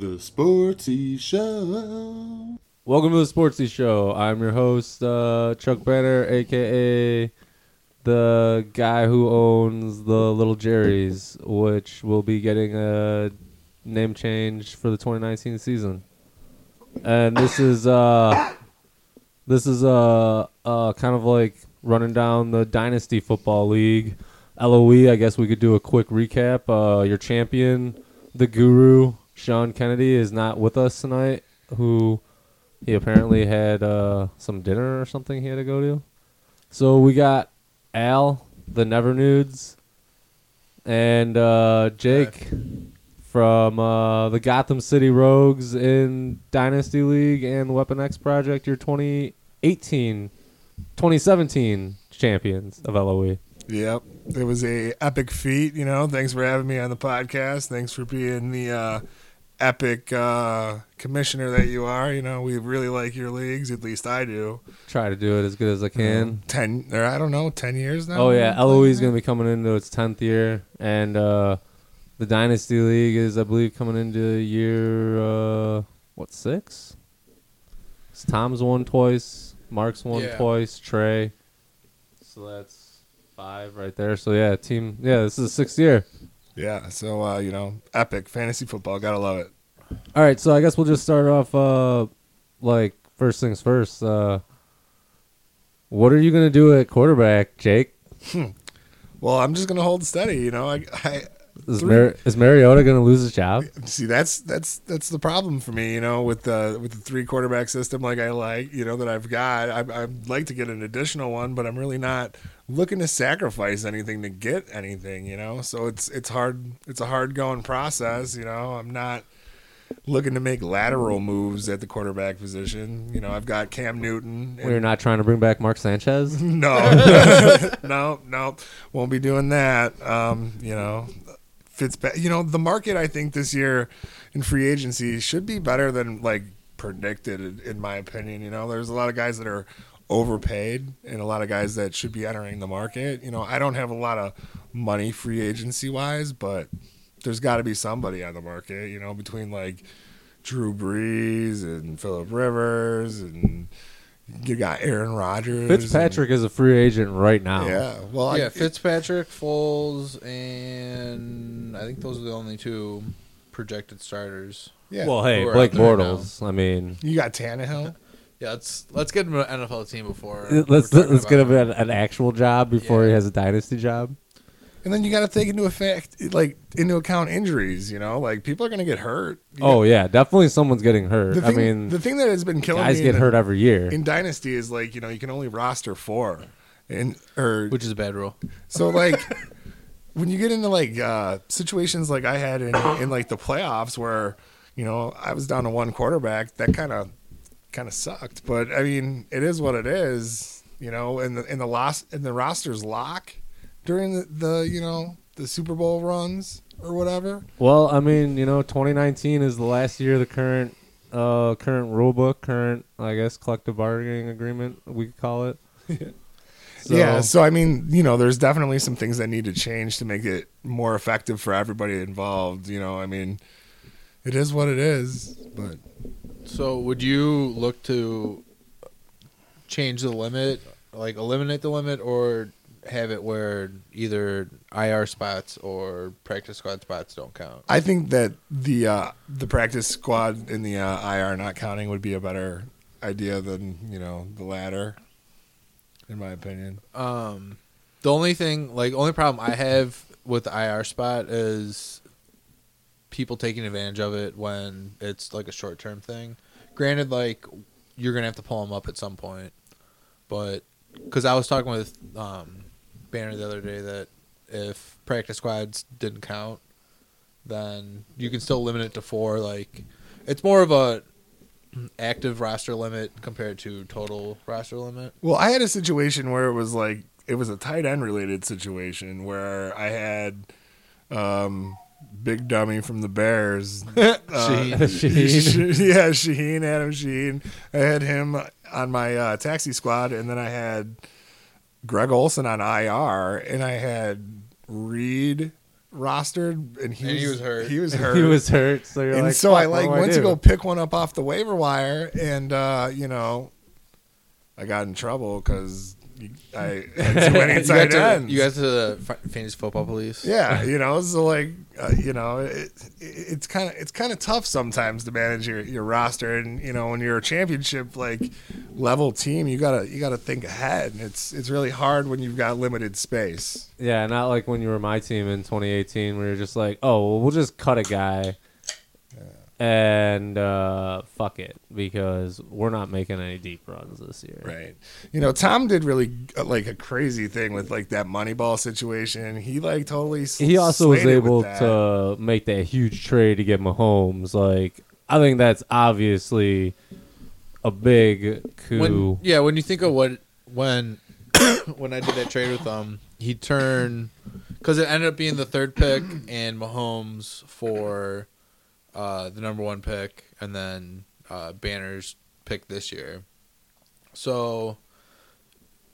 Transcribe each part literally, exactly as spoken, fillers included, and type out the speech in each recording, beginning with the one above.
The Sportsy Show. Welcome to the Sportsy Show. I'm your host, uh, Chuck Banner, a k a the guy who owns the Little Jerry's, which will be getting a name change for the twenty nineteen season. And this is uh, this is uh, uh, kind of like running down the Dynasty Football League. L O E, I guess we could do a quick recap. Uh, your champion, the guru, Sean Kennedy, is not with us tonight, who he apparently had uh, some dinner or something he had to go to. So we got Al, the Never Nudes, and uh, Jake from uh, the Gotham City Rogues in Dynasty League and Weapon X Project, your twenty eighteen, twenty seventeen champions of L O E. Yep. It was a epic feat, you know. Thanks for having me on the podcast. Thanks for being the uh, epic uh, commissioner that you are. You know, we really like your leagues. At least I do. Try to do it as good as I can. Um, ten, or I don't know, ten years now? Oh, yeah. L O E is going to be coming into its tenth year. And uh, the Dynasty League is, I believe, coming into year, uh, what, six? It's Tom's won twice. Mark's won yeah. twice. Trey. So that's five right there. So yeah, team. Yeah, this is the sixth year. Yeah. So uh, you know, epic fantasy football. Gotta love it. All right. So I guess we'll just start off. Uh, like first things first. Uh, what are you gonna do at quarterback, Jake? Hmm. Well, I'm just gonna hold steady. You know, I. I is, Mar- is Mariota gonna lose his job? See, that's that's that's the problem for me. You know, with the with the three quarterback system, like I like, you know, that I've got. I, I'd like to get an additional one, but I'm really not looking to sacrifice anything to get anything, you know. So it's it's hard it's a hard going process, you know. I'm not looking to make lateral moves at the quarterback position. You know, I've got Cam Newton. We're well, not trying to bring back Mark Sanchez? No. no, no. Won't be doing that. Um, you know, Fitzpatrick, you know, the market I think this year in free agency should be better than like predicted, in my opinion. You know, there's a lot of guys that are overpaid and a lot of guys that should be entering the market. You know, I don't have a lot of money free agency wise, but there's got to be somebody on the market, you know, between like Drew Brees and Phillip Rivers, and you got Aaron Rodgers. Fitzpatrick and, is a free agent right now. Yeah. Well, yeah, I, Fitzpatrick, Foles, and I think those are the only two projected starters. Yeah. Well, hey, Blake Bortles. Right, I mean, you got Tannehill. Yeah, let's let's get him an N F L team before. Let's let's get him an, an actual job before yeah. he has a dynasty job. And then you got to take into effect, like into account injuries. You know, like people are going to get hurt. Oh know? yeah, definitely someone's getting hurt. The thing, I mean, the thing that has been killing guys me get in, hurt every year in dynasty is like, you know, you can only roster four, and or which is a bad rule. So like when you get into like uh, situations like I had in in like the playoffs where, you know, I was down to one quarterback, that kind of. kind of sucked, but I mean, it is what it is, you know, and the, and the loss and the rosters lock during the, the, you know, the Super Bowl runs or whatever. Well, I mean, you know, twenty nineteen is the last year of the current, uh, current rule book, current, I guess, collective bargaining agreement, we could call it. so. Yeah. So, I mean, you know, there's definitely some things that need to change to make it more effective for everybody involved. You know, I mean, it is what it is, but. So would you look to change the limit, like eliminate the limit, or have it where either I R spots or practice squad spots don't count? I think that the uh, the practice squad and the uh, I R not counting would be a better idea than, you know, the latter, in my opinion. Um, the only thing, like, only problem I have with the I R spot is people taking advantage of it when it's like a short-term thing. Granted, like, you're gonna have to pull them up at some point, but because I was talking with um, Banner the other day that if practice squads didn't count, then you can still limit it to four. Like, it's more of a active roster limit compared to total roster limit. Well, I had a situation where it was like it was a tight end related situation where I had. Um, Big dummy from the Bears. uh, Shaheen. Shaheen. Yeah, Shaheen, Adam Shaheen. I had him on my uh, taxi squad, and then I had Greg Olson on I R, and I had Reed rostered, and he, and was, he was hurt. He was hurt. He was hurt. So you're and like, so I like went I to go pick one up off the waiver wire, and uh, you know, I got in trouble because I had too many inside ends. You guys to the fantasy football police. Yeah, you know, so like, uh, you know, it, it, it's kind of it's kind of tough sometimes to manage your, your roster, and you know, when you're a championship like level team, you gotta you gotta think ahead, and it's it's really hard when you've got limited space. Yeah, not like when you were my team in twenty eighteen, where you're just like, oh, well, we'll just cut a guy, yeah. and uh, fuck it, because we're not making any deep runs this year. Right. You know, Tom did really uh, like a crazy thing with like that Moneyball situation. He like totally. He also was able to make that huge trade to get Mahomes. Like, I think that's obviously a big coup. When, yeah, when you think of what when when I did that trade with him, he turned because it ended up being the third pick and Mahomes for uh, the number one pick, and then uh, Banner's pick this year. So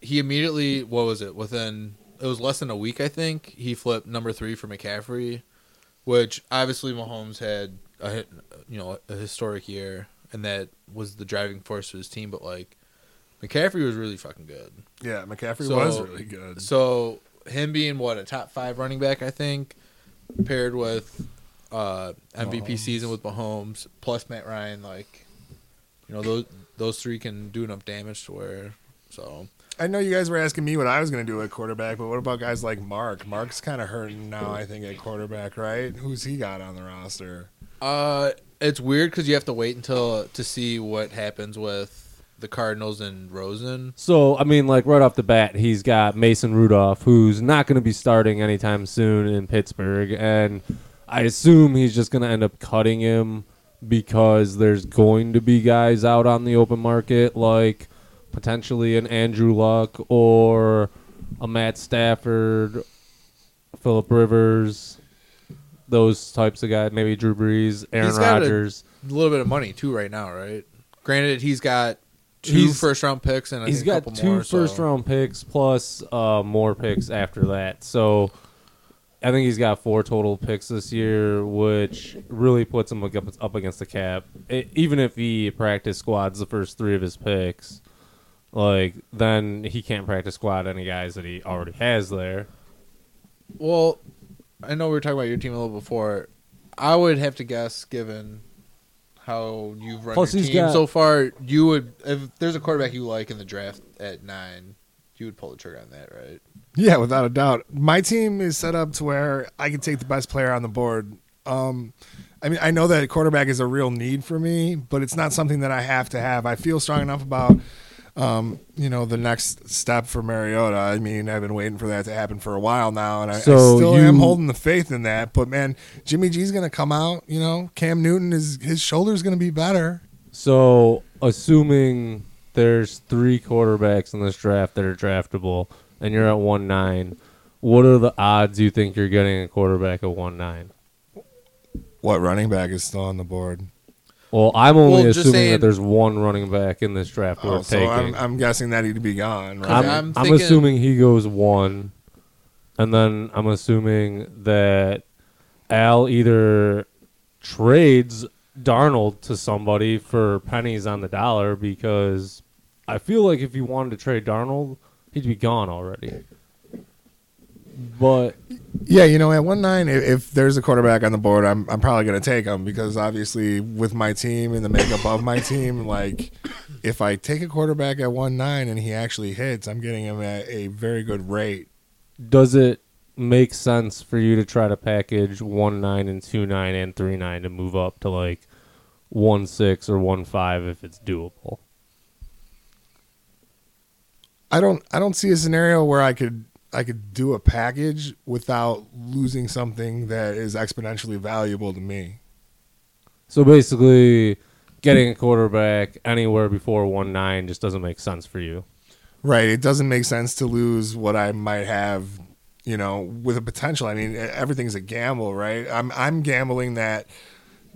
he immediately, what was it? Within it was less than a week, I think. He flipped number three for McCaffrey, which obviously Mahomes had a you know a historic year. And that was the driving force for his team. But, like, McCaffrey was really fucking good. Yeah, McCaffrey so, was really good. So, him being, what, a top five running back, I think, paired with uh, M V P Mahomes. Season with Mahomes, plus Matt Ryan, like, you know, those those three can do enough damage to where, so. I know you guys were asking me what I was going to do at quarterback, but what about guys like Mark? Mark's kind of hurting now, I think, at quarterback, right? Who's he got on the roster? Uh... It's weird because you have to wait until to see what happens with the Cardinals and Rosen. So, I mean, like, right off the bat, he's got Mason Rudolph, who's not going to be starting anytime soon in Pittsburgh. And I assume he's just going to end up cutting him because there's going to be guys out on the open market, like potentially an Andrew Luck or a Matt Stafford, Phillip Rivers. Those types of guys, maybe Drew Brees, Aaron Rodgers. A little bit of money too right now, right? Granted, he's got two first round picks and I he's think got a couple two more, first so. round picks plus uh, more picks after that. So I think he's got four total picks this year, which really puts him up against the cap. It, even if he practice squads the first three of his picks, like then he can't practice squad any guys that he already has there. Well. I know we were talking about your team a little before. I would have to guess, given how you've run Plus your team got, so far, you would if there's a quarterback you like in the draft at nine, you would pull the trigger on that, right? Yeah, without a doubt. My team is set up to where I can take the best player on the board. Um, I mean, I know that quarterback is a real need for me, but it's not something that I have to have. I feel strong enough about Um, you know, the next step for Mariota. I mean, I've been waiting for that to happen for a while now, and I, so I still you, am holding the faith in that. But, man, Jimmy G's going to come out. You know, Cam Newton, is his shoulder's going to be better. So, assuming there's three quarterbacks in this draft that are draftable, and you're at one nine, what are the odds you think you're getting a quarterback at one nine? What running back is still on the board? Well, I'm only well, assuming saying, that there's one running back in this draft oh, we're so taking. I'm, I'm guessing that he'd be gone. Right? I'm, I'm, thinking, I'm assuming he goes one, and then I'm assuming that Al either trades Darnold to somebody for pennies on the dollar, because I feel like if you wanted to trade Darnold, he'd be gone already. But yeah, you know, at one nine, if, if there's a quarterback on the board, I'm I'm probably gonna take him, because obviously with my team and the makeup of my team, like if I take a quarterback at one nine and he actually hits, I'm getting him at a very good rate. Does it make sense for you to try to package one nine and two nine and three nine to move up to like one six or one five if it's doable? I don't I don't see a scenario where I could. I could do a package without losing something that is exponentially valuable to me. So basically, getting a quarterback anywhere before one nine just doesn't make sense for you. Right. It doesn't make sense to lose what I might have, you know, with a potential. I mean, everything's a gamble, right? I'm I'm gambling that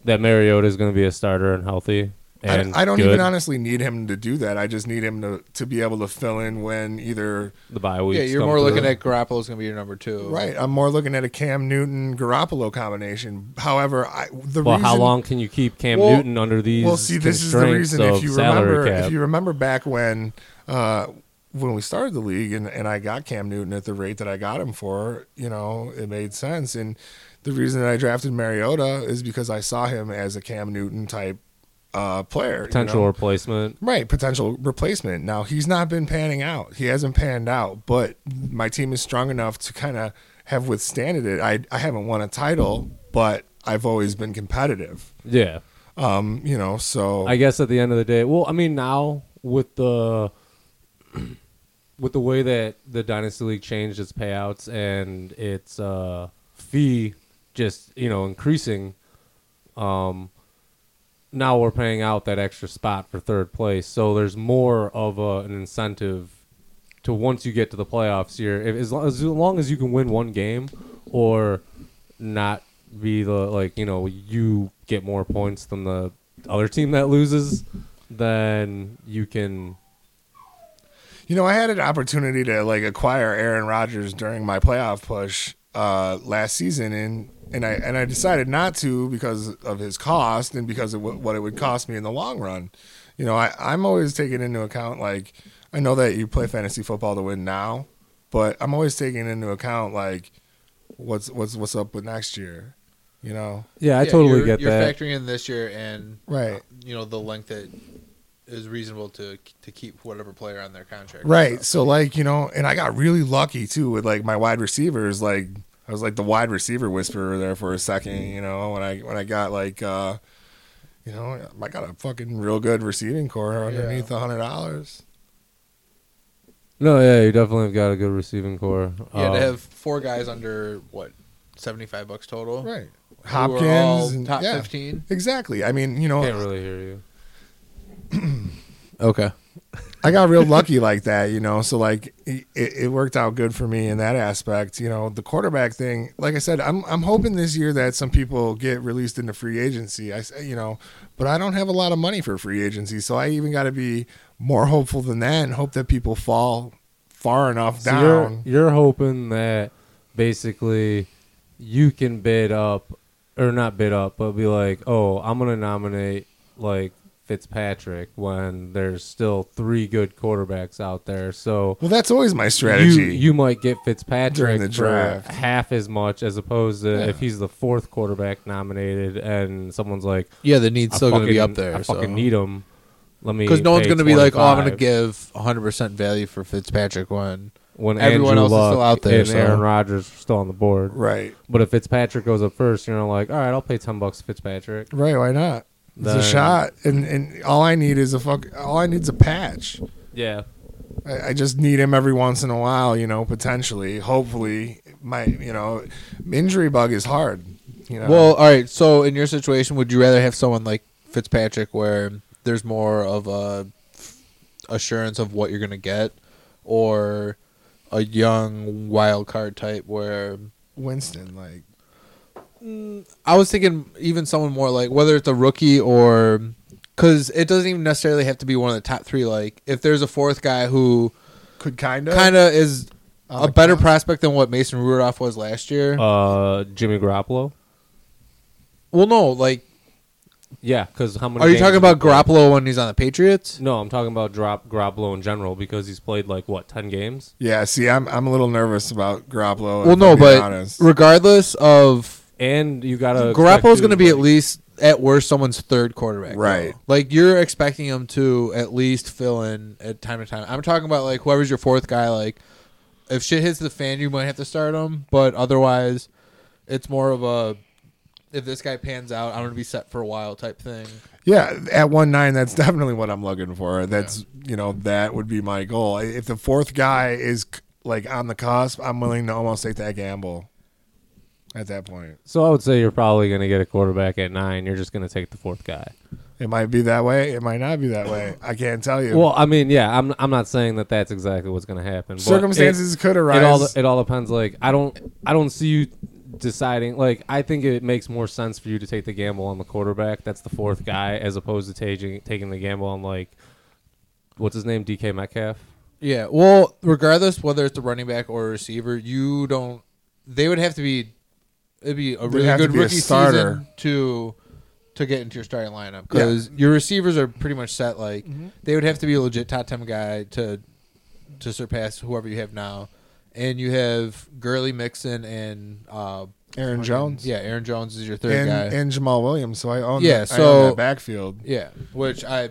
that Mariota is going to be a starter and healthy. And I, I don't good. even honestly need him to do that. I just need him to, to be able to fill in when either the bye week. Yeah, you're more looking through. at Garoppolo's going to be your number two, right? I'm more looking at a Cam Newton Garoppolo combination. However, I, the well, reason, how long can you keep Cam well, Newton under these? Well, see, this is the reason. If you remember, cap. if you remember back when uh, when we started the league, and, and I got Cam Newton at the rate that I got him for, you know, it made sense. And the reason that I drafted Mariota is because I saw him as a Cam Newton type. Uh, player. Potential you know? replacement. Right, potential replacement. Now, he's not been panning out. He hasn't panned out, but my team is strong enough to kind of have withstanded it. I I haven't won a title, but I've always been competitive. Yeah. Um, you know, so... I guess at the end of the day, well, I mean, now with the with the way that the Dynasty League changed its payouts and its uh, fee just, you know, increasing, um... now we're paying out that extra spot for third place. So there's more of a, an incentive to once you get to the playoffs here, if, as, long, as long as you can win one game or not be the, like, you know, you get more points than the other team that loses, then you can... You know, I had an opportunity to, like, acquire Aaron Rodgers during my playoff push uh, last season, and... And I and I decided not to because of his cost and because of w- what it would cost me in the long run. You know, I, I'm always taking into account, like, I know that you play fantasy football to win now, but I'm always taking into account, like, what's what's what's up with next year, you know? Yeah, I yeah, totally you're, get you're that. You're factoring in this year and, right. uh, you know, the length that is reasonable to to keep whatever player on their contract. Right, so, like, you know, and I got really lucky, too, with, like, my wide receivers, like, I was like the wide receiver whisperer there for a second, you know, when I when I got like, uh, you know, I got a fucking real good receiving core underneath yeah. one hundred dollars. No, yeah, you definitely have got a good receiving core. Yeah, uh, to have four guys under, what, seventy-five bucks total? Right. Hopkins. All and, top yeah, fifteen. Exactly. I mean, you know. Can't really hear you. Okay. I got real lucky like that, you know, so, like, it, it worked out good for me in that aspect. You know, the quarterback thing, like I said, I'm I'm hoping this year that some people get released into free agency, I, you know, but I don't have a lot of money for free agency, so I even got to be more hopeful than that and hope that people fall far enough so down. You're, you're hoping that basically you can bid up, or not bid up, but be like, oh, I'm going to nominate, like, Fitzpatrick when there's still three good quarterbacks out there. So well, that's always my strategy. You, you might get Fitzpatrick during the draft for half as much as opposed to yeah. if he's the fourth quarterback nominated and someone's like, yeah, the need's still going to be up there. I so. fucking need him. Let me because no one's going to be like, oh, I'm going to give one hundred percent value for Fitzpatrick when when everyone Andrew else Luck is still out there. And so. Aaron Rodgers are still on the board, right? But if Fitzpatrick goes up first, you're know, like, all right, I'll pay ten bucks to Fitzpatrick, right? Why not? It's a shot, and, and all I need is a fuck. All I need is a patch. Yeah, I, I just need him every once in a while, you know. Potentially, hopefully, my you know, injury bug is hard. You know. Well, all right. So, in your situation, would you rather have someone like Fitzpatrick, where there's more of a assurance of what you're gonna get, or a young wild card type, where Winston like. I was thinking even someone more like whether it's a rookie or because it doesn't even necessarily have to be one of the top three. Like if there's a fourth guy who could kind of kind of is a better count. prospect than what Mason Rudolph was last year. Uh, Jimmy Garoppolo. Well, no, like yeah, because how many? Are you talking about Garoppolo when he's on the Patriots? No, I'm talking about drop Garoppolo in general because he's played like what ten games. Yeah, see, I'm I'm a little nervous about Garoppolo. Well, no, but honest. regardless of. And you gotta. Garoppolo's going to be like, at least, at worst, someone's third quarterback. Right. Though. Like you're expecting him to at least fill in at time to time. I'm talking about like whoever's your fourth guy. Like, if shit hits the fan, you might have to start him. But otherwise, it's more of a if this guy pans out, I'm going to be set for a while type thing. Yeah, at one nine, that's definitely what I'm looking for. That's yeah. you know that would be my goal. If the fourth guy is like on the cusp, I'm willing to almost take that gamble. At that point. So I would say you're probably going to get a quarterback at nine. You're just going to take the fourth guy. It might be that way. It might not be that way. I can't tell you. Well, I mean, yeah, I'm I'm not saying that that's exactly what's going to happen. Circumstances but it, could arise. It all, it all depends. Like I don't I don't see you deciding, like, I think it makes more sense for you to take the gamble on the quarterback. That's the fourth guy, as opposed to taking taking the gamble on, like, what's his name, D K Metcalf. Yeah, well, regardless whether it's a running back or a receiver, you don't. They would have to be. It'd be a really good rookie starter to to get into your starting lineup, because yeah. your receivers are pretty much set. Like mm-hmm. they would have to be a legit top ten guy to to surpass whoever you have now. And you have Gurley, Mixon, and uh, Aaron Jones. Yeah, Aaron Jones is your third and, guy, and Jamal Williams. So I own yeah, that, so, I own that backfield. Yeah, which I,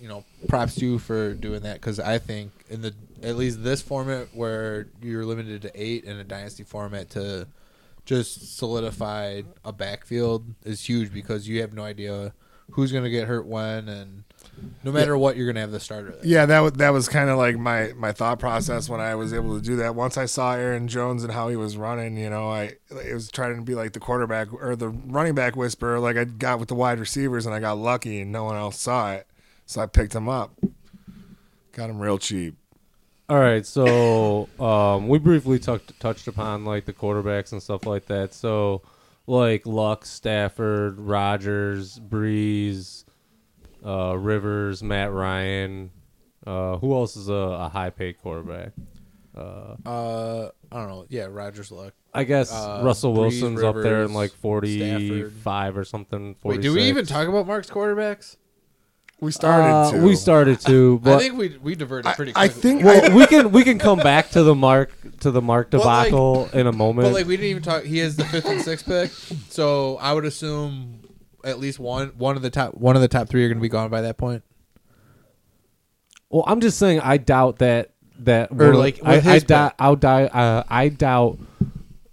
you know, props to you for doing that, because I think in the at least this format where you're limited to eight in a dynasty format, to just solidify a backfield is huge, because you have no idea who's going to get hurt when, and no matter yeah. what, you're going to have the starter there. Yeah, that, w- that was kind of like my, my thought process when I was able to do that. Once I saw Aaron Jones and how he was running, you know, I it was trying to be like the quarterback or the running back whisperer, like I got with the wide receivers, and I got lucky and no one else saw it. So I picked him up. Got him real cheap. All right, so um, we briefly t- touched upon, like, the quarterbacks and stuff like that. So, like, Luck, Stafford, Rodgers, Brees, Uh, Rivers, Matt Ryan. Uh, who else is a, a high-paid quarterback? Uh, uh, I don't know. Yeah, Rodgers, Luck. I guess uh, Russell Wilson's Brees, Rivers, up there in like forty-five Stafford. Or something. forty-six Wait, do we even talk about Mark's quarterbacks? We started uh, to. We started to. But I think we we diverted pretty quickly. I think well, we can we can come back to the Mark to the Mark debacle well, like, in a moment. But like we didn't even talk. He has the fifth and sixth pick, so I would assume. At least one one of the top one of the top three are going to be gone by that point. Well, I'm just saying I doubt that that or like I, I doubt I'll die, uh, I doubt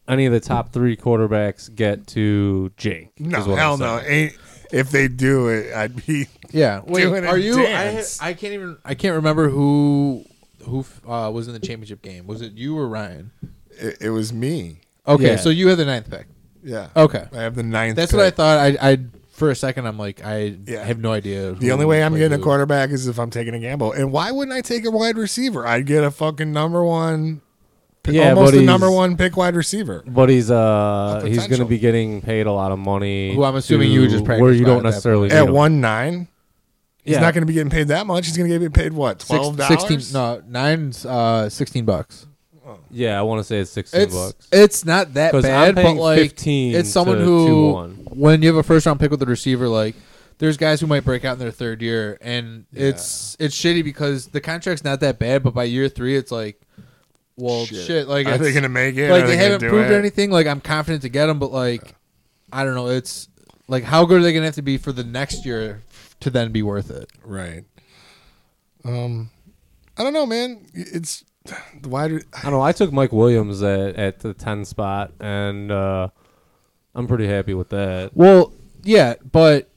any of the top three quarterbacks get to Jake. No, hell no. Ain't, if they do it, I'd be yeah. Wait, doing are you? I, I can't even. I can't remember who who uh, was in the championship game. Was it you or Ryan? It, it was me. Okay, yeah. So you had the ninth pick. Yeah. Okay. I have the ninth. That's pick. What I thought. I I. For a second, I'm like, I yeah. have no idea. The only way I'm getting who. a quarterback is if I'm taking a gamble. And why wouldn't I take a wide receiver? I'd get a fucking number one, pick, yeah, almost the number one pick wide receiver. But he's uh he's going to be getting paid a lot of money. Who I'm assuming to, you just practice where you don't necessarily at one nine. He's yeah. not going to be getting paid that much. He's going to get paid what twelve dollars? Sixteen? No, nine's uh sixteen bucks. Yeah, I want to say it's sixteen it's, bucks. It's not that bad, but like fifteen it's someone who, when you have a first round pick with a receiver, like there's guys who might break out in their third year, and yeah. it's it's shitty because the contract's not that bad, but by year three, it's like, well, shit. shit like are they gonna make it? Like they, they haven't proved it? anything. Like I'm confident to get them, but like yeah. I don't know. It's like how good are they gonna have to be for the next year to then be worth it? Right. Um, I don't know, man. It's. The wider, I don't know. I took Mike Williams at, at the ten spot, and uh, I'm pretty happy with that. Well, yeah, but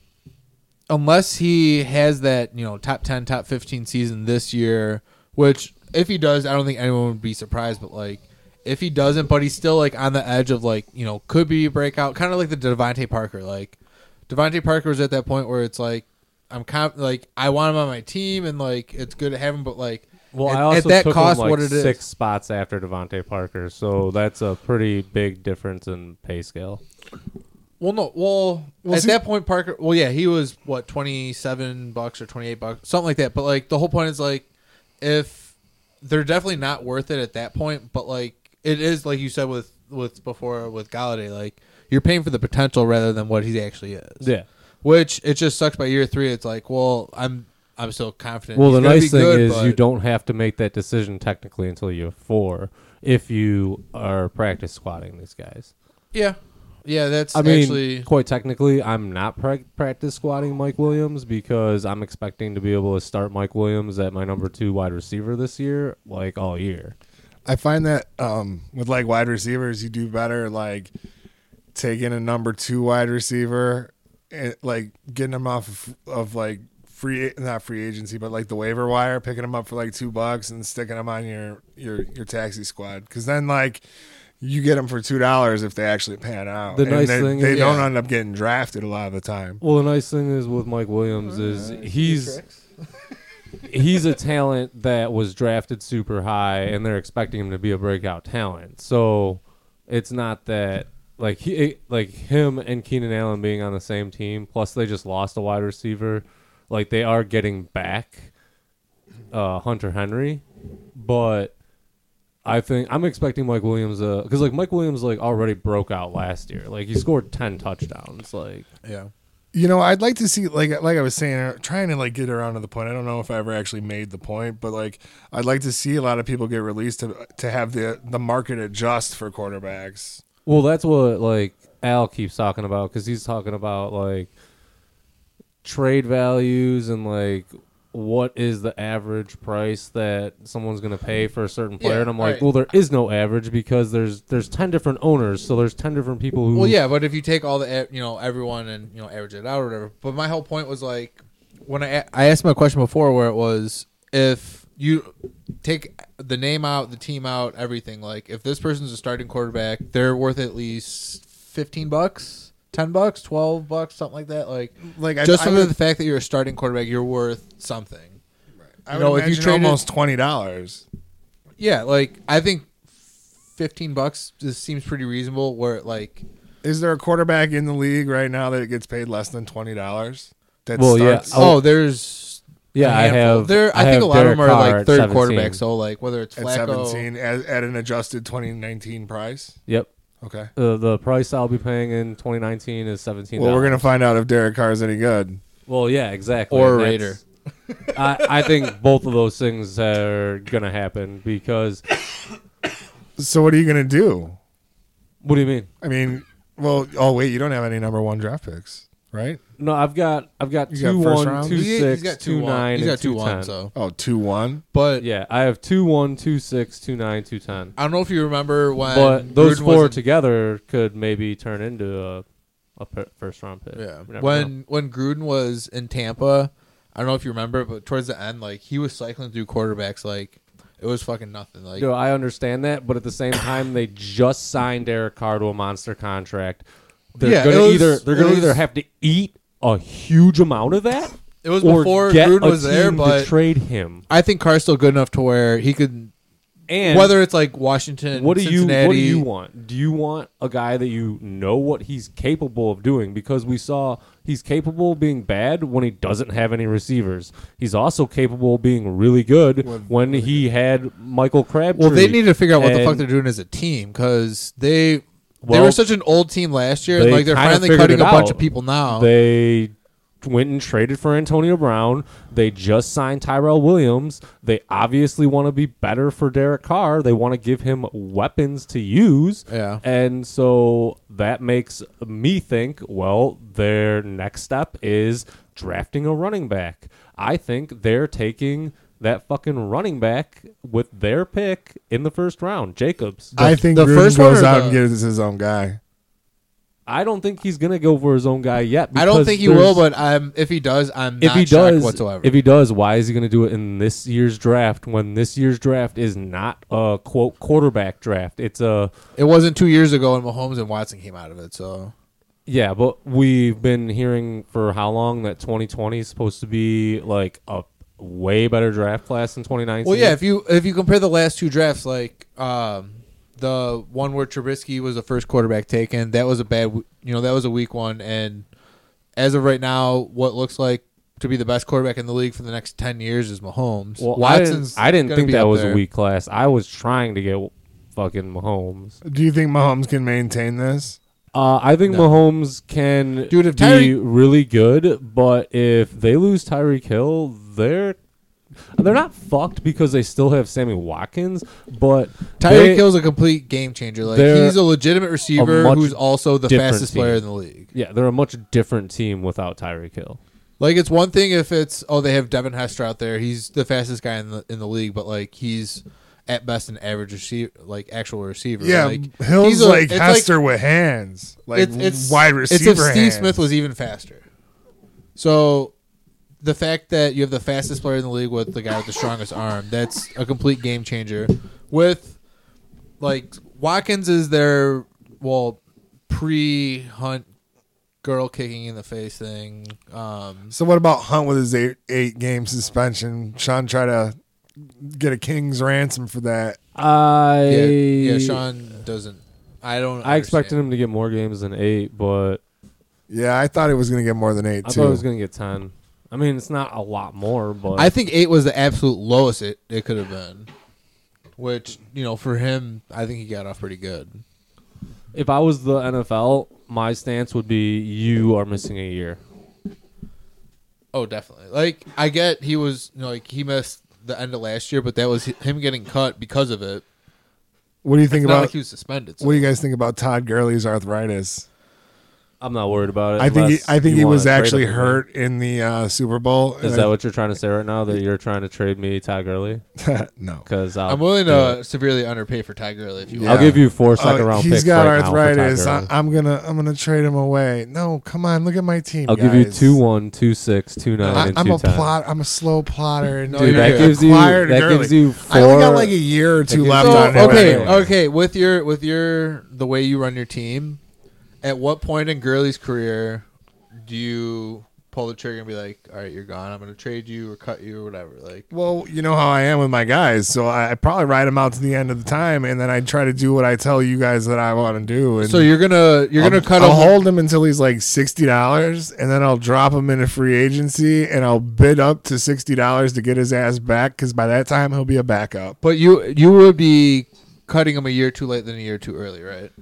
unless he has that, you know, top ten, top fifteen season this year, which if he does, I don't think anyone would be surprised. But like, if he doesn't, but he's still like on the edge of like, you know, could be a breakout, kind of like the Devontae Parker. Like Devontae Parker was at that point where it's like, I'm comp- like I want him on my team, and like it's good to have him, but like. Well, at, I also at that took cost, him like what six is. spots after Devontae Parker, so that's a pretty big difference in pay scale. Well, no, well, well at see, that point, Parker. Well, yeah, he was what twenty-seven bucks or twenty-eight bucks, something like that. But like the whole point is like, if they're definitely not worth it at that point, but like it is, like you said with with before with Galladay, like you're paying for the potential rather than what he actually is. Yeah, which it just sucks. By year three, it's like, well, I'm. I'm still confident. Well, the nice thing good, is but... you don't have to make that decision technically until you're four if you are practice squatting these guys. Yeah. Yeah, that's I actually... mean, quite technically, I'm not pra- practice squatting Mike Williams because I'm expecting to be able to start Mike Williams at my number two wide receiver this year, like all year. I find that um, with like wide receivers, you do better like taking a number two wide receiver and like getting them off of, of like free not free agency but like the waiver wire, picking them up for like two bucks and sticking them on your your your taxi squad, because then like you get them for two dollars if they actually pan out. The and nice they, thing they is, don't yeah. end up getting drafted a lot of the time. Well, the nice thing is with Mike Williams is right. he's he's a talent that was drafted super high, and they're expecting him to be a breakout talent. So it's not that like he like him and Keenan Allen being on the same team, plus they just lost a wide receiver. Like, they are getting back uh, Hunter Henry, but I think I'm expecting Mike Williams because uh, like Mike Williams like already broke out last year. Like, he scored ten touchdowns. Like, yeah. You know, I'd like to see, like like I was saying, trying to, like, get around to the point. I don't know if I ever actually made the point, but, like, I'd like to see a lot of people get released to to have the the market adjust for quarterbacks. Well, that's what, like, Al keeps talking about, because he's talking about, like, trade values and, like, what is the average price that someone's going to pay for a certain player? Yeah, and I'm like, right. Well, there is no average because there's there's ten different owners, so there's ten different people who. Well, yeah, but if you take all the you know everyone and you know average it out or whatever. But my whole point was like when I I asked my question before where it was if you take the name out, the team out, everything, like if this person's a starting quarterback, they're worth at least fifteen bucks, ten bucks, twelve bucks, something like that. Like, like just I, from I would, the fact that you're a starting quarterback, you're worth something. Right. I you would know, if you traded almost twenty dollars. Yeah, like I think fifteen bucks just seems pretty reasonable. Where it, like, is there a quarterback in the league right now that gets paid less than twenty dollars? Well, starts? yeah. Oh, there's yeah. I have. There, I, I have think a lot Derek of them are Carr like third quarterback. So like whether it's Flacco, at seventeen at, at an adjusted twenty nineteen price. Yep. Okay. Uh, the price I'll be paying in twenty nineteen is seventeen dollars. Well, we're going to find out if Derek Carr is any good. Well, yeah, exactly. Or Raider. I, I think both of those things are going to happen because. So what are you going to do? What do you mean? I mean, well, oh, wait, you don't have any number one draft picks, right? No, I've got I've got you two got one, round? two he, six, got two, two nine, he's got two, two one. So. Oh, two one. But yeah, I have two one, two six, two nine, two ten. I don't know if you remember when, but those Gruden four together could maybe turn into a, a first round pick. Yeah. When know. when Gruden was in Tampa, I don't know if you remember, but towards the end, like he was cycling through quarterbacks, like it was fucking nothing. Like, no, I understand that, but at the same time, they just signed Derek Carr to a monster contract. They're yeah, gonna was, either they're gonna was, either have to eat a huge amount of that. It was before Gruden was there, but trade him. I think Carr's still good enough to where he could. And whether it's like Washington, what do Cincinnati, you what do you want? Do you want a guy that you know what he's capable of doing? Because we saw he's capable of being bad when he doesn't have any receivers. He's also capable of being really good when, when he had Michael Crabtree. Well, they need to figure out what and, the fuck they're doing as a team because they. Well, they were such an old team last year. They like they're finally cutting a out. bunch of people now. They went and traded for Antonio Brown. They just signed Tyrell Williams. They obviously want to be better for Derek Carr. They want to give him weapons to use. Yeah. And so that makes me think, well, their next step is drafting a running back. I think they're taking that fucking running back with their pick in the first round, Jacobs. The, I think the Gruden first goes out the, and gives his own guy. I don't think he's gonna go for his own guy yet. I don't think he will, but I'm, if he does, I'm if not he shocked does, whatsoever. If he does, why is he gonna do it in this year's draft when this year's draft is not a quote quarterback draft? It's a. It wasn't two years ago when Mahomes and Watson came out of it. So. Yeah, but we've been hearing for how long that twenty twenty is supposed to be like a. Way better draft class than twenty nineteen. Well, yeah, if you if you compare the last two drafts, like um, the one where Trubisky was the first quarterback taken, that was a bad, you know, that was a weak one. And as of right now, what looks like to be the best quarterback in the league for the next ten years is Mahomes. Well, Watson's. I didn't, I didn't think that was there. a weak class. I was trying to get fucking Mahomes. Do you think Mahomes can maintain this? Uh, I think no. Mahomes can Dude, if Tyre- be really good, but if they lose Tyreek Hill. They're they're not fucked because they still have Sammy Watkins, but Tyreek Hill's a complete game changer. Like he's a legitimate receiver a who's also the fastest team. player in the league. Yeah, they're a much different team without Tyreek Hill. Like it's one thing if it's oh they have Devin Hester out there, he's the fastest guy in the in the league, but like he's at best an average receiver, like actual receiver. Yeah, like, Hill's he's a, like Hester like, with hands, like it's, it's, wide receiver. It's if Steve hands. Smith was even faster. So. The fact that you have the fastest player in the league with the guy with the strongest arm, that's a complete game changer. With, like, Watkins is their, well, pre-Hunt girl kicking in the face thing. Um, so what about Hunt with his eight, eight game suspension? Sean tried to get a king's ransom for that. I yeah, yeah Sean doesn't. I don't. I understand. Expected him to get more games than eight, but yeah, I thought it was going to get more than eight. I too. thought it was going to get ten. I mean, it's not a lot more, but I think eight was the absolute lowest it, it could have been. Which, you know, for him, I think he got off pretty good. If I was the N F L, my stance would be you are missing a year. Oh, definitely. Like, I get he was, you know, like, he missed the end of last year, but that was him getting cut because of it. What do you think it's about? Not like he was suspended. So. What do you guys think about Todd Gurley's arthritis? I'm not worried about it. I think he, I think he was actually hurt in the uh, Super Bowl. Is that what you're trying to say right now? That you're trying to trade me Todd Gurley? No, because I'm willing to severely underpay for Todd Gurley. If you, yeah. I'll give you four second uh, round picks. He's got right arthritis. Now for Todd Gurley. I, I'm gonna I'm gonna trade him away. No, come on, look at my team. I'll guys. give you two one, two six, two nine. I, and I'm two a ten. plot. I'm a slow plotter. No, Dude, you're that gives you that Gurley. gives you four. I only got like a year or two left on him. Okay, okay. With your with your the way you run your team. At what point in Gurley's career do you pull the trigger and be like, all right, you're gone. I'm going to trade you or cut you or whatever? Like, well, you know how I am with my guys. So I probably ride them out to the end of the time, and then I try to do what I tell you guys that I want to do. And so you're going to you're gonna cut I'll him. I'll hold him until he's like sixty dollars, and then I'll drop him into free agency, and I'll bid up to sixty dollars to get his ass back, because by that time he'll be a backup. But you, you would be cutting him a year too late than a year too early, right?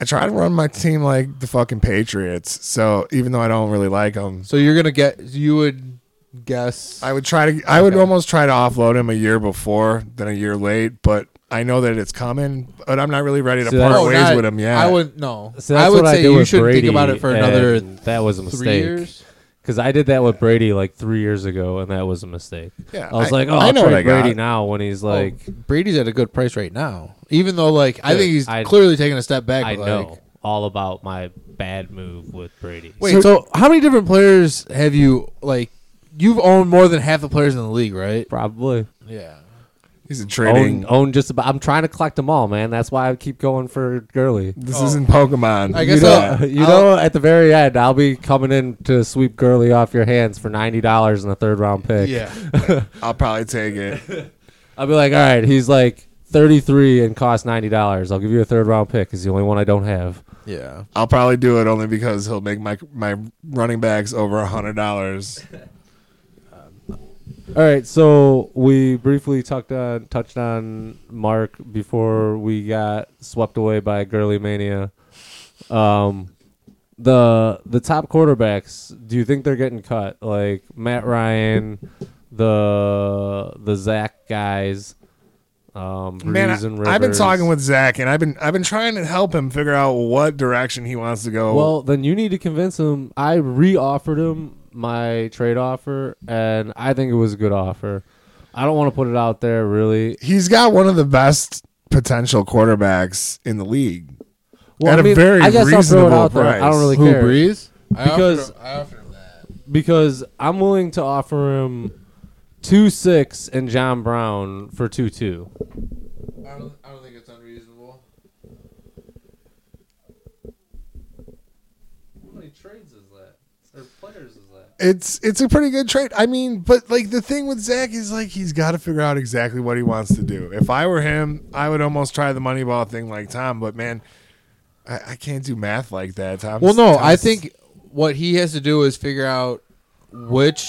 I try to run my team like the fucking Patriots, so even though I don't really like them. So you're going to get, you would guess. I would try to, I okay. would almost try to offload him a year before than a year late, but I know that it's coming, but I'm not really ready to so part ways not, with him yet. I would, no. So I would say I you should Brady, think about it for another that was a mistake. Because I did that with Brady like three years ago, and that was a mistake. Yeah, I was I, like, oh, I I'll know trade Brady now when he's like. Oh, Brady's at a good price right now. Even though, like, I Dude, think he's I, clearly taking a step back. I like, know all about my bad move with Brady. Wait, so, so how many different players have you, like, you've owned more than half the players in the league, right? Probably. Yeah. He's in trading. Own, own just about. I'm trying to collect them all, man. That's why I keep going for Gurley. This oh. isn't Pokemon. I guess you know, I'll, you I'll, know. At the very end, I'll be coming in to sweep Gurley off your hands for ninety dollars in a third round pick. Yeah, I'll probably take it. I'll be like, all right, he's like thirty three and costs ninety dollars. I'll give you a third round pick. It's the only one I don't have. Yeah, I'll probably do it only because he'll make my my running backs over a hundred dollars. All right, so we briefly talked on, touched on Mark before we got swept away by Gurley Mania. Um, the the top quarterbacks, do you think they're getting cut? Like Matt Ryan, the the Zach guys, um, Brees Man, and Rivers. I've been talking with Zach, and I've been I've been trying to help him figure out what direction he wants to go. Well, then you need to convince him. I re-offered him my trade offer, and I think it was a good offer. I don't want to put it out there, really. He's got one of the best potential quarterbacks in the league. Well, at I mean, a very I guess reasonable I'll throw it out price. There. I don't really Who, care. Who, Brees? Because I offered, I offered him that. Because I'm willing to offer him two six and John Brown for two two. I don't, I don't think it's unreasonable. How many trades is that? Or players is that? It's it's a pretty good trade. I mean, but like the thing with Zach is like he's got to figure out exactly what he wants to do. If I were him, I would almost try the Moneyball thing like Tom. But man, I, I can't do math like that, Tom. Well, no, Tom's... I think what he has to do is figure out which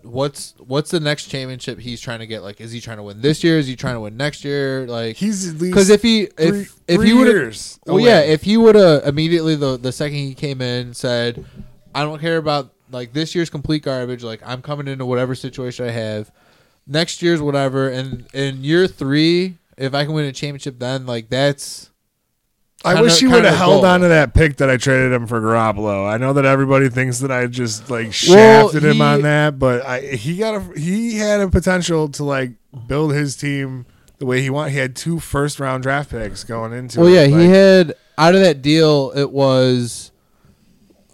what's what's the next championship he's trying to get. Like, is he trying to win this year? Is he trying to win next year? Like, he's at least because if he if three, if three he would well yeah if he would have immediately the the second he came in said, I don't care about. Like, this year's complete garbage. Like, I'm coming into whatever situation I have. Next year's whatever. And in year three, if I can win a championship then, like, that's... Kinda, I wish he would have held on to that pick that I traded him for Garoppolo. I know that everybody thinks that I just, like, shafted well, he, him on that, but I, he got a, he had a potential to, like, build his team the way he wanted. He had two first-round draft picks going into well, it. Well, yeah, like, he had... Out of that deal, it was...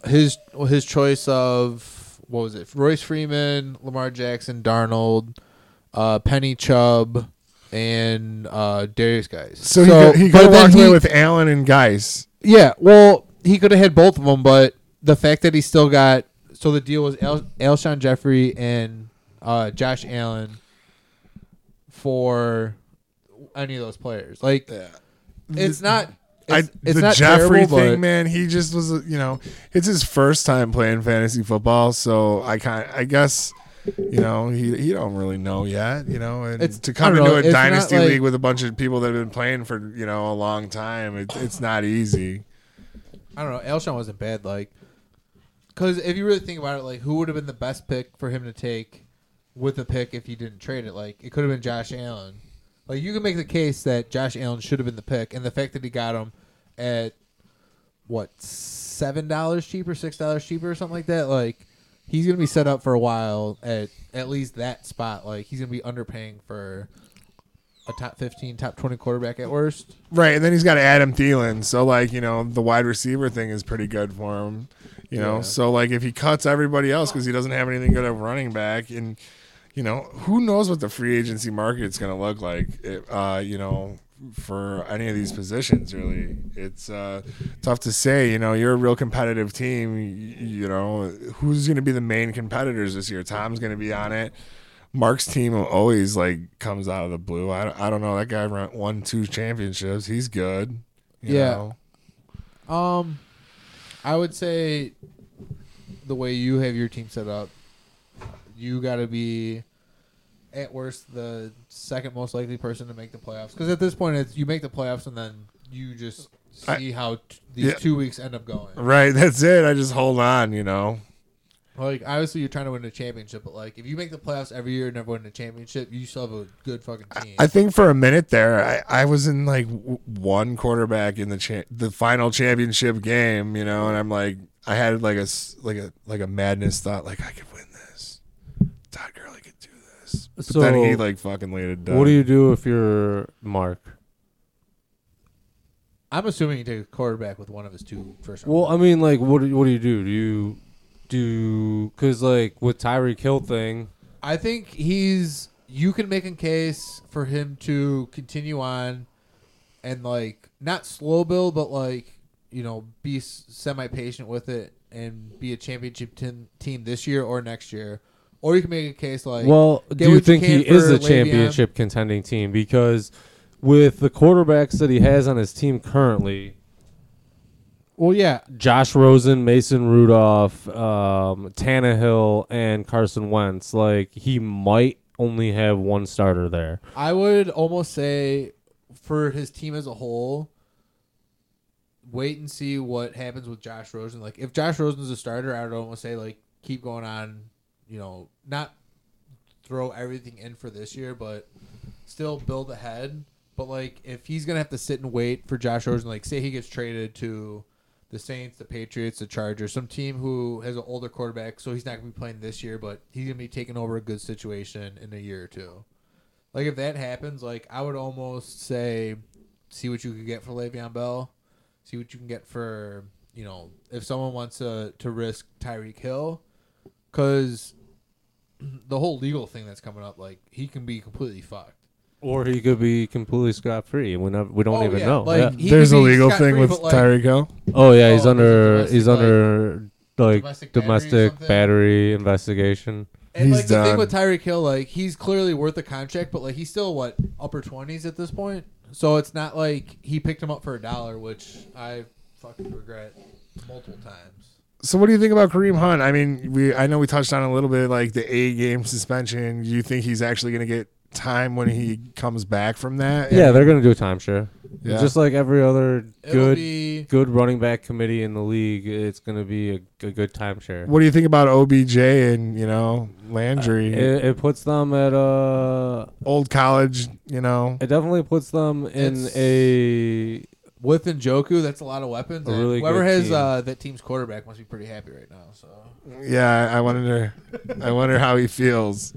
His his choice of, what was it, Royce Freeman, Lamar Jackson, Darnold, uh, Penny Chubb, and uh, Darius Guys. So, so he could have walked away with Allen and Guys. Yeah, well, he could have had both of them, but the fact that he still got, so the deal was Al, Alshon Jeffrey and uh, Josh Allen for any of those players. Like, yeah. It's not... It's, I, it's the not Jeffrey terrible, thing, man. He just was, you know, it's his first time playing fantasy football, so I kind, I guess, you know, he he don't really know yet, you know. And it's, to come into know, a dynasty like, league with a bunch of people that have been playing for, you know, a long time, it, it's not easy. I don't know. Alshon wasn't bad, like, because if you really think about it, like, who would have been the best pick for him to take with a pick if he didn't trade it? Like, it could have been Josh Allen. Like, you can make the case that Josh Allen should have been the pick, and the fact that he got him at, what, seven dollars cheaper, six dollars cheaper or something like that, like, he's going to be set up for a while at at least that spot. Like, he's going to be underpaying for a top fifteen, top twenty quarterback at worst. Right, and then he's got Adam Thielen. So, like, you know, the wide receiver thing is pretty good for him. You know, yeah. So, like, if he cuts everybody else because he doesn't have anything good at running back and – you know, who knows what the free agency market's going to look like, uh, you know, for any of these positions, really. It's uh, tough to say. You know, you're a real competitive team. You, you know, who's going to be the main competitors this year? Tom's going to be on it. Mark's team always, like, comes out of the blue. I, I don't know. That guy won two championships. He's good. You yeah. Know. Um, I would say the way you have your team set up, you got to be, at worst, the second most likely person to make the playoffs. Because at this point, it's you make the playoffs and then you just see I, how t- these yeah, two weeks end up going. Right, that's it. I just hold on, you know. Like, obviously, you're trying to win a championship, but, like, if you make the playoffs every year and never win a championship, you still have a good fucking team. I, I think for a minute there, I, I was in, like, w- one quarterback in the cha- the final championship game, you know, and I'm like, I had, like, a, like a, like a madness thought, like, I could win. Todd Gurley could do this. But so then he like fucking laid it down. What do you do if you're Mark? I'm assuming you take a quarterback with one of his two first. Well, I mean, like, what do what do you do? Do you do because like with Tyreek Hill thing? I think he's you can make a case for him to continue on and like not slow build, but like you know be semi patient with it and be a championship team team this year or next year. Or you can make a case like... Well, do you think he is a championship contending team? Because with the quarterbacks that he has on his team currently... Well, yeah. Josh Rosen, Mason Rudolph, um, Tannehill, and Carson Wentz. Like, he might only have one starter there. I would almost say for his team as a whole... Wait and see what happens with Josh Rosen. Like, if Josh Rosen's a starter, I would almost say, like, keep going on... You know, not throw everything in for this year, but still build ahead. But, like, if he's going to have to sit and wait for Josh Rosen, like, say he gets traded to the Saints, the Patriots, the Chargers, some team who has an older quarterback, so he's not going to be playing this year, but he's going to be taking over a good situation in a year or two. Like, if that happens, like, I would almost say see what you can get for Le'Veon Bell, see what you can get for, you know, if someone wants to, to risk Tyreek Hill, because... The whole legal thing that's coming up, like, he can be completely fucked. Or he could be completely scot-free. We don't, we don't oh, even yeah. know. Like, yeah. There's a legal thing with like, Tyreek Hill. Oh, yeah, he's oh, under, domestic, he's under like, domestic, domestic battery, battery investigation. And, he's like, the done. Thing with Tyreek Hill, like, he's clearly worth a contract, but, like, he's still, what, upper twenties at this point? So it's not like he picked him up for a dollar, which I fucking regret multiple times. So what do you think about Kareem Hunt? I mean, we I know we touched on a little bit like the eight game suspension. Do you think he's actually going to get time when he comes back from that? Yeah, and, they're going to do a timeshare. Yeah. Just like every other good be, good running back committee in the league, it's going to be a, a good timeshare. What do you think about O B J and, you know, Landry? Uh, it, it puts them at a old college, you know. It definitely puts them in a with Njoku, that's a lot of weapons. Really whoever has team. uh, that team's quarterback must be pretty happy right now. So yeah, I wonder, I wonder how he feels.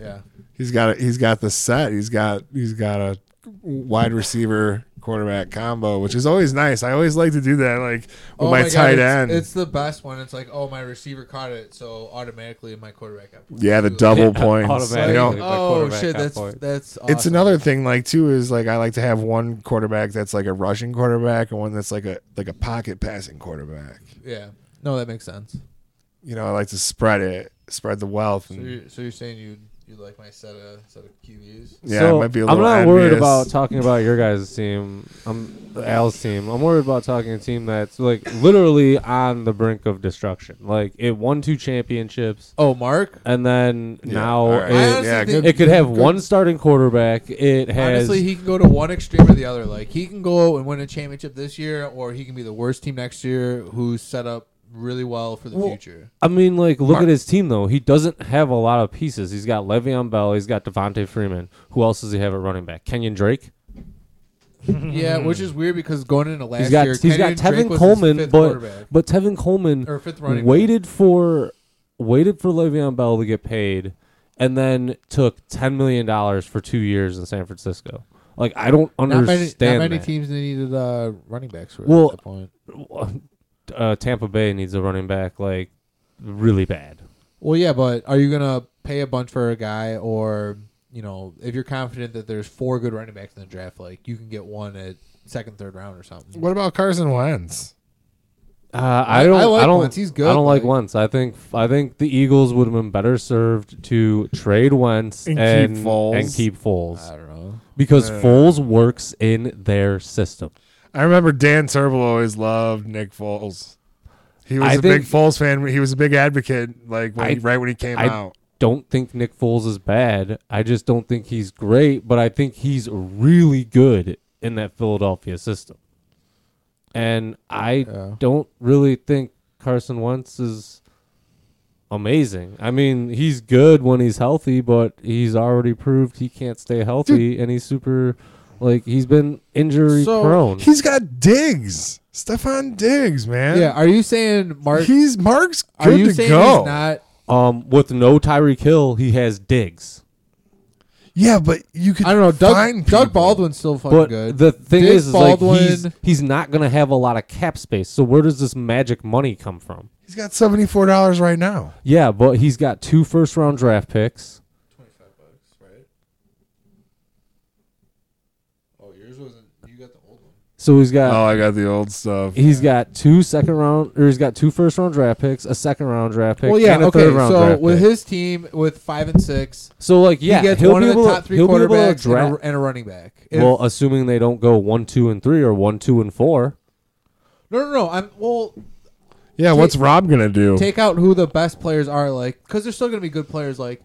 Yeah, he's got a, he's got the set. He's got he's got a wide receiver quarterback combo, which is always nice. I always like to do that, like with oh my, my tight God, end. It's, it's the best one. It's like, oh, my receiver caught it, so automatically my quarterback got points. Yeah, the double yeah, points. Automatically, you know? Oh shit, that's point. That's. Awesome. It's another thing, like too, is like I like to have one quarterback that's like a rushing quarterback and one that's like a like a pocket passing quarterback. Yeah, no, that makes sense. You know, I like to spread it, spread the wealth. And so, you're, so you're saying you You like my set of set of Q Bs? Yeah, so it might be a little. I'm not envious. worried about talking about your guys' team. I'm Al's team. I'm worried about talking a team that's like literally on the brink of destruction. Like it won two championships. Oh, Mark. And then yeah. now right. it, yeah, good, it could have good. one starting quarterback. It has honestly, he can go to one extreme or the other. Like he can go and win a championship this year, or he can be the worst team next year who's set up really well for the well, future. I mean, like, look Mark. at his team, though. He doesn't have a lot of pieces. He's got Le'Veon Bell. He's got Devonta Freeman. Who else does he have at running back? Kenyon Drake? Yeah, which is weird because going into last he's got, year, he's Kenyon got Tevin Drake Coleman, was his fifth quarterback. But, but Tevin Coleman or fifth running waited, for, waited for Le'Veon Bell to get paid and then took ten million dollars for two years in San Francisco. Like, I don't understand that. Not many, not many that. teams needed uh, running backs for well, at that point. Well, Uh, Tampa Bay needs a running back, like, really bad. Well, yeah, but are you going to pay a bunch for a guy or, you know, if you're confident that there's four good running backs in the draft, like, you can get one at second, third round or something. What about Carson Wentz? Uh, I don't I like I don't, Wentz. He's good. I don't like, like Wentz. I think I think the Eagles would have been better served to trade Wentz and, and keep Foles. And keep Foles. I don't know. Because don't Foles know. works in their system. I remember Dan Turbel always loved Nick Foles. He was I a big Foles fan. He was a big advocate, like when I, he, right when he came I out. I don't think Nick Foles is bad. I just don't think he's great, but I think he's really good in that Philadelphia system. And I yeah. don't really think Carson Wentz is amazing. I mean, he's good when he's healthy, but he's already proved he can't stay healthy, Dude. and he's super... Like, he's been injury so, prone. He's got Diggs. Stefan Diggs, man. Yeah, are you saying Mark... He's Mark's good are you to saying go. He's not... Um, with no Tyreek Hill, he has Diggs. Yeah, but you could I don't know. Doug, Doug Baldwin's still fucking but good. The thing Dick is, is Baldwin, like he's, he's not going to have a lot of cap space. So where does this magic money come from? He's got seventy-four dollars right now. Yeah, but he's got two first-round draft picks. So he's got. Oh, I got the old stuff. He's yeah. got two second round, or he's got two first round draft picks, a second round draft pick, well, yeah, and a okay. third round so draft pick. So with his team, with five and six, so like yeah, he gets he'll one be of the top three quarterbacks and a, and a running back. If, well, assuming they don't go one, two, and three, or one, two, and four. No, no, no. I'm well. Yeah, take, what's Rob gonna do? Take out who the best players are, like, because there's still gonna be good players, like.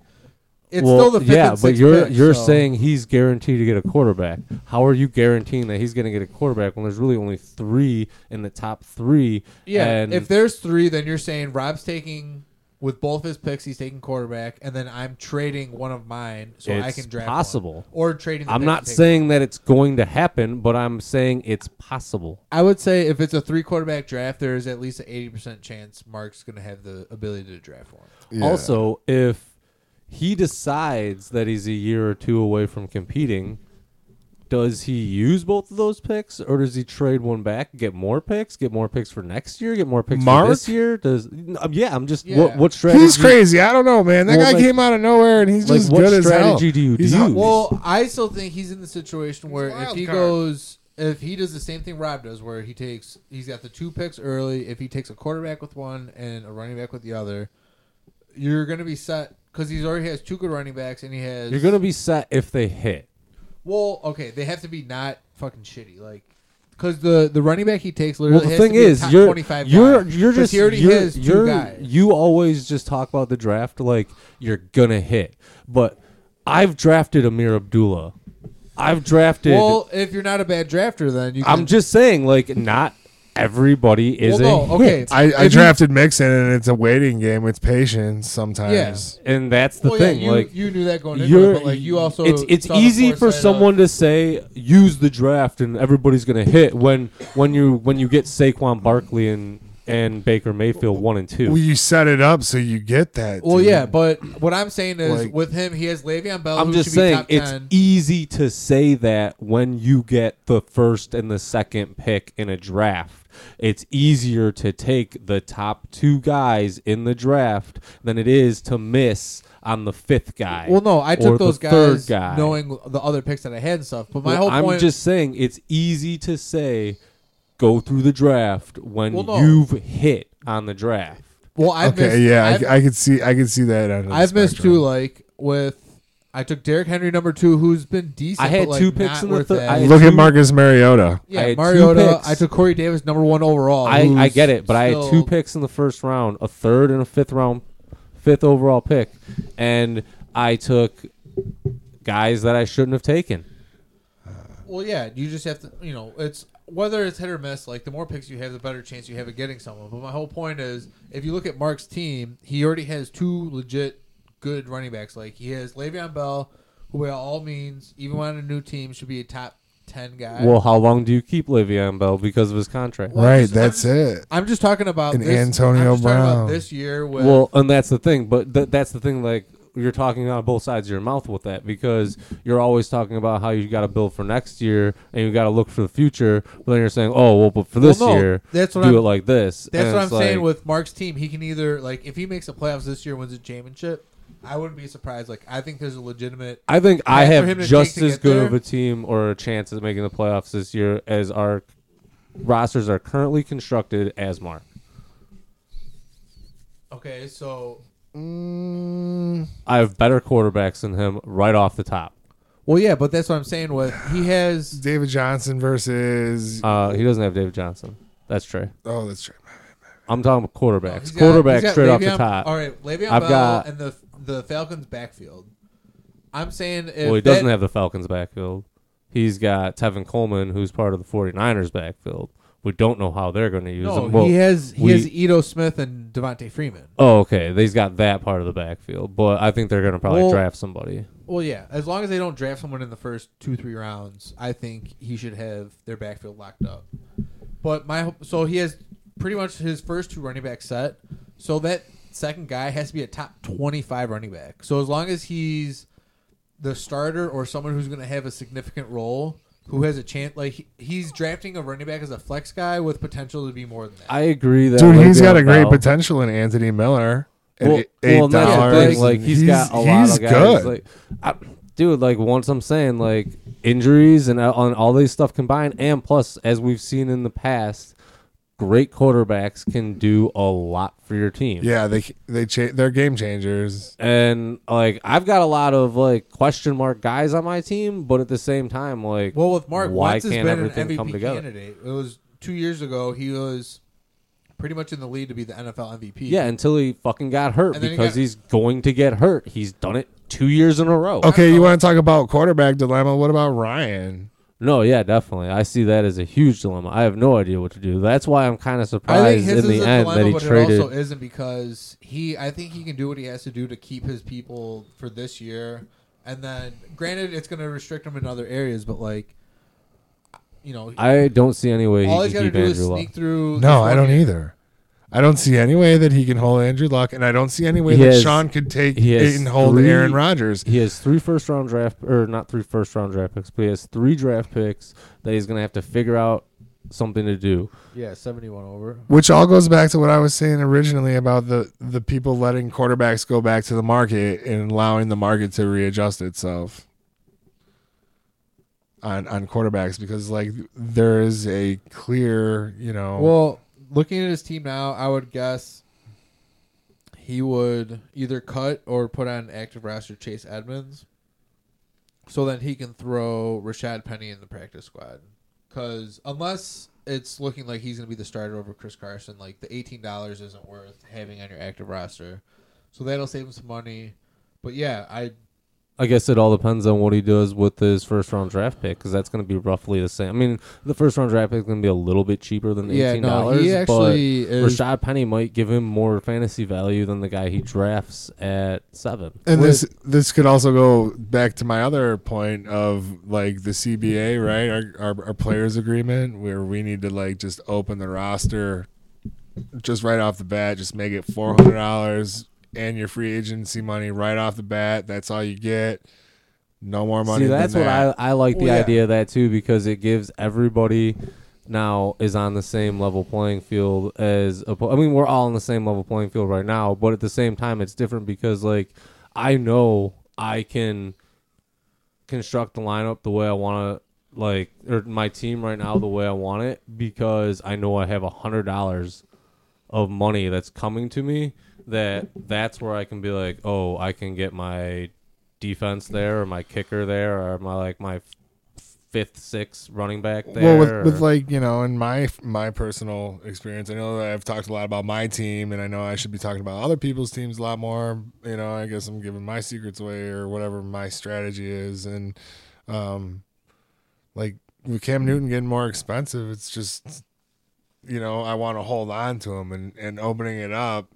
It's well, still the fifth yeah, and sixth but you're pick, you're so. saying he's guaranteed to get a quarterback. How are you guaranteeing that he's going to get a quarterback when there's really only three in the top three? Yeah, and if there's three, then you're saying Rob's taking with both his picks, he's taking quarterback, and then I'm trading one of mine so I can draft possible. One. Or trading. The I'm not saying one. that it's going to happen, but I'm saying it's possible. I would say if it's a three quarterback draft, there is at least an eighty percent chance Mark's going to have the ability to draft one. Yeah. Also, if he decides that he's a year or two away from competing, does he use both of those picks, or does he trade one back, get more picks, get more picks for next year, get more picks Mark? for this year? Does yeah, I'm just yeah. what what strategy? He's crazy. I don't know, man. That well, guy like, came out of nowhere, and he's like, just what good strategy as hell. Do you he's use? Not, well, I still think he's in the situation where if he card. goes, if he does the same thing Rob does, where he takes, he's got the two picks early. If he takes a quarterback with one and a running back with the other, you're going to be set. Because he already has two good running backs, and he has... You're going to be set if they hit. Well, okay, they have to be not fucking shitty. Like, because the, the running back he takes literally well, the has thing to be is, a top you're, twenty-five you're, guy. You're just, he already you're, has two you're, guys. You always just talk about the draft like you're going to hit. But I've drafted Amir Abdullah. I've drafted... Well, if you're not a bad drafter, then you can... I'm just saying, like, not... Everybody is well, no, a hit. Okay. I, I drafted you, Mixon, and it's a waiting game. It's patience sometimes, yeah. and that's the well, thing. Yeah, you, like you knew that going into it, but like you also it's it's easy for someone of. to say use the draft and everybody's gonna hit when when you when you get Saquon Barkley and and Baker Mayfield one and two. Well, you set it up so you get that. Well, dude. yeah, but what I'm saying is like, with him, he has Le'Veon Bell. I'm who just should saying be top ten. It's easy to say that when you get the first and the second pick in a draft. It's easier to take the top two guys in the draft than it is to miss on the fifth guy. Well, no, I took those guys guy. knowing the other picks that I had and stuff. But my well, whole I'm point, I'm just saying it's easy to say go through the draft when well, no. you've hit on the draft. Well, I've okay, missed, yeah, I've, I could see, I could see that. I've spectrum. missed too, like with I took Derrick Henry number two, who's been decent. I had but, like, two picks in the third. Look two. At Marcus Mariota. Yeah, I Mariota. I took Corey Davis number one overall. I, I get it, but I had two picks in the first round, a third and a fifth round, fifth overall pick, and I took guys that I shouldn't have taken. Well, yeah, you just have to, you know, it's whether it's hit or miss. Like the more picks you have, the better chance you have of getting someone. But my whole point is, if you look at Mark's team, he already has two legit good running backs. Like he has Le'Veon Bell, who by all means, even on a new team, should be a top ten guy. Well, how long do you keep Le'Veon Bell because of his contract? Well, right, just, that's I'm just, it. I'm just talking about and this, Antonio Brown about this year. With, well, and that's the thing. But th- that's the thing. Like you're talking out of both sides of your mouth with that because you're always talking about how you got to build for next year and you got to look for the future. But then you're saying, oh well, but for this well, no, year, that's what do I'm, it like this. That's and what I'm like, saying with Mark's team. He can either like if he makes the playoffs this year, wins a championship. I wouldn't be surprised. Like I think there's a legitimate. I think I have just as good there. Of a team or a chance at making the playoffs this year as our rosters are currently constructed as Mark. Okay, so mm. I have better quarterbacks than him right off the top. Well, yeah, but that's what I'm saying. With he has David Johnson versus. Uh, he doesn't have David Johnson. That's Trey. Oh, that's Trey. I'm talking about quarterbacks. Oh, got, quarterbacks straight Le'Veon, off the top. All right, Le'Veon I've Bell got, and the the Falcons' backfield. I'm saying if Well, he doesn't that, have the Falcons' backfield. He's got Tevin Coleman, who's part of the 49ers' backfield. We don't know how they're going to use no, him. Well, he has he we, has Edo Smith and Devonta Freeman. Oh, okay. They've got that part of the backfield. But I think they're going to probably well, draft somebody. Well, yeah. As long as they don't draft someone in the first two, three rounds, I think he should have their backfield locked up. But my So he has... pretty much his first two running back set. So that second guy has to be a top twenty-five running back. So as long as he's the starter or someone who's going to have a significant role, who has a chance, like he's drafting a running back as a flex guy with potential to be more than that. I agree that dude, he's got a great potential in Anthony Miller. Well, well not like he's, he's got a lot of guys. Good. Like, I, dude, like once I'm saying like injuries and on all these stuff combined, and plus as we've seen in the past. Great quarterbacks can do a lot for your team. Yeah, they they cha- they're game changers. And like I've got a lot of like question mark guys on my team, but at the same time, like well, with Mark Wentz has been an M V P candidate. It was two years ago. He was pretty much in the lead to be the N F L M V P. Yeah, until he fucking got hurt because he got- he's going to get hurt. He's done it two years in a row. Okay, you want to talk about quarterback dilemma? What about Ryan? No, yeah, definitely. I see that as a huge dilemma. I have no idea what to do. That's why I'm kind of surprised in the end that he traded. It also isn't because he. I think he can do what he has to do to keep his people for this year. And then, granted, it's going to restrict him in other areas, but like, you know, I don't see any way. All he's got to do is sneak through. No, I don't either. I don't see any way that he can hold Andrew Luck, and I don't see any way he that has, Sean could take and hold three, Aaron Rodgers. He has three first-round draft, or not three first-round draft picks, but he has three draft picks that he's going to have to figure out something to do. Yeah, seventy-one over. Which all goes back to what I was saying originally about the, the people letting quarterbacks go back to the market and allowing the market to readjust itself on on quarterbacks because, like, there is a clear, you know... Well... Looking at his team now, I would guess he would either cut or put on active roster Chase Edmonds so that he can throw Rashad Penny in the practice squad. Because unless it's looking like he's going to be the starter over Chris Carson, like the eighteen dollars isn't worth having on your active roster. So that'll save him some money. But yeah, I... I guess it all depends on what he does with his first-round draft pick because that's going to be roughly the same. I mean, the first-round draft pick is going to be a little bit cheaper than eighteen dollars, yeah, no, he actually but is... Rashad Penny might give him more fantasy value than the guy he drafts at seven. And with... this this could also go back to my other point of, like, the C B A, right, our, our, our players agreement, where we need to, like, just open the roster just right off the bat, just make it four hundred dollars and your free agency money right off the bat. That's all you get. No more money. See, that's than that. what I, I like the well, yeah. idea of that, too, because it gives everybody now is on the same level playing field as – I mean, we're all on the same level playing field right now, but at the same time, it's different because, like, I know I can construct the lineup the way I want to, like – or my team right now the way I want it because I know I have one hundred dollars of money that's coming to me. That that's where I can be like, oh, I can get my defense there, or my kicker there, or my like my fifth, sixth running back there. Well, with, or... with like, you know, in my my personal experience, I know that I've talked a lot about my team, and I know I should be talking about other people's teams a lot more. You know, I guess I'm giving my secrets away or whatever my strategy is, and um, like with Cam Newton getting more expensive, it's just, you know, I want to hold on to him, and, and opening it up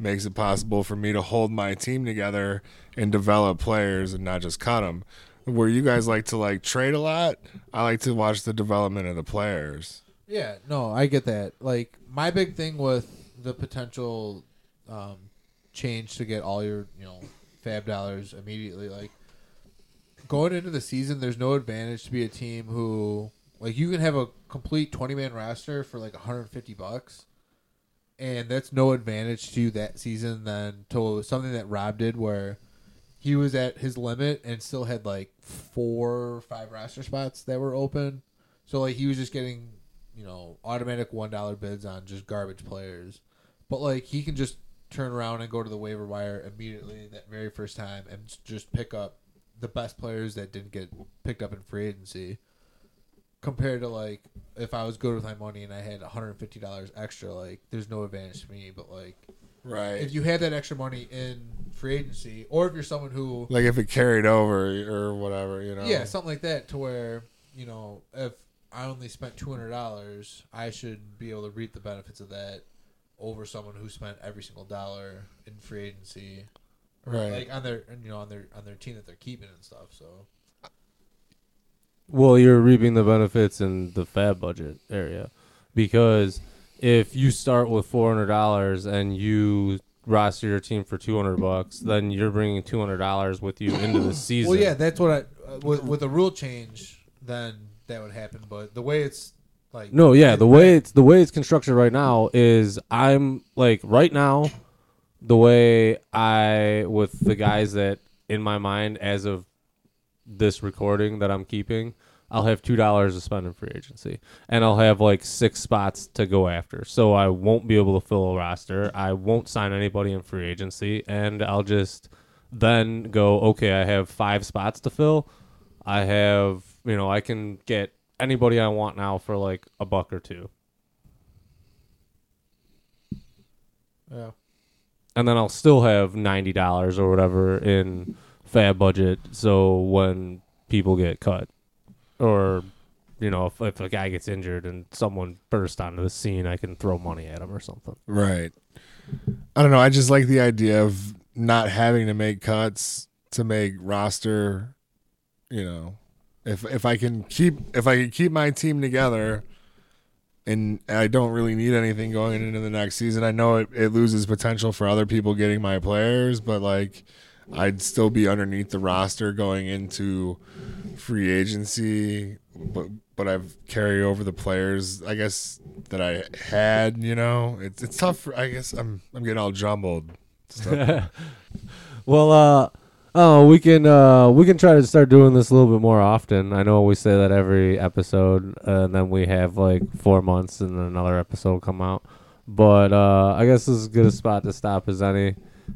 makes it possible for me to hold my team together and develop players and not just cut them. Where you guys like to like trade a lot, I like to watch the development of the players. Yeah, no, I get that. Like my big thing with the potential um, change to get all your, you know, fab dollars immediately. Like going into the season, there's no advantage to be a team who like you can have a complete twenty man roster for like one hundred fifty bucks. And that's no advantage to you that season than to something that Rob did where he was at his limit and still had like four or five roster spots that were open. So like he was just getting, you know, automatic one dollar bids on just garbage players. But like he can just turn around and go to the waiver wire immediately that very first time and just pick up the best players that didn't get picked up in free agency. Compared to, like, if I was good with my money and I had one hundred fifty dollars extra, like, there's no advantage to me. But, like, right, if you had that extra money in free agency, or if you're someone who... Like, if it carried over or whatever, you know? Yeah, something like that to where, you know, if I only spent two hundred dollars, I should be able to reap the benefits of that over someone who spent every single dollar in free agency. Or, right. Like, on their, you know, on their, on their team that they're keeping and stuff, so... Well, you're reaping the benefits in the fab budget area because if you start with four hundred dollars and you roster your team for two hundred bucks, then you're bringing two hundred dollars with you into the season. Well, yeah, that's what I with, with a rule change, then that would happen. But the way it's like no, yeah, the way it's the way it's constructed right now is I'm like right now the way I with the guys that in my mind as of this recording that I'm keeping, I'll have two dollars to spend in free agency, and I'll have like six spots to go after. So I won't be able to fill a roster. I won't sign anybody in free agency, and I'll just then go, okay, I have five spots to fill. I have, you know, I can get anybody I want now for like a buck or two. Yeah, and then I'll still have ninety dollars or whatever in fab budget, so when people get cut or, you know, if, if a guy gets injured and someone bursts onto the scene, I can throw money at him or something. Right. I don't know. I just like the idea of not having to make cuts to make roster, you know, if if I can keep if I can keep my team together and I don't really need anything going into the next season. I know it, it loses potential for other people getting my players, but like I'd still be underneath the roster going into free agency, but but I've carry over the players, I guess, that I had. You know, it's it's tough. For, I guess I'm I'm getting all jumbled. Well, uh, oh, we can uh, we can try to start doing this a little bit more often. I know we say that every episode, uh, and then we have like four months, and then another episode come out. But uh, I guess this is as good a spot to stop as any.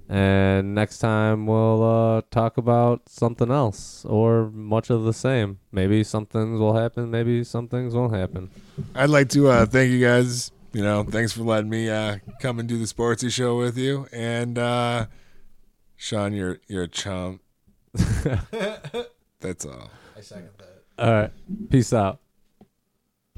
And next time we'll uh, talk about something else or much of the same. Maybe some things will happen. Maybe some things won't happen. I'd like to uh, thank you guys. You know, thanks for letting me uh, come and do the sportsy show with you. And uh, Sean, you're you're a chump. That's all. I second that. All right. Peace out.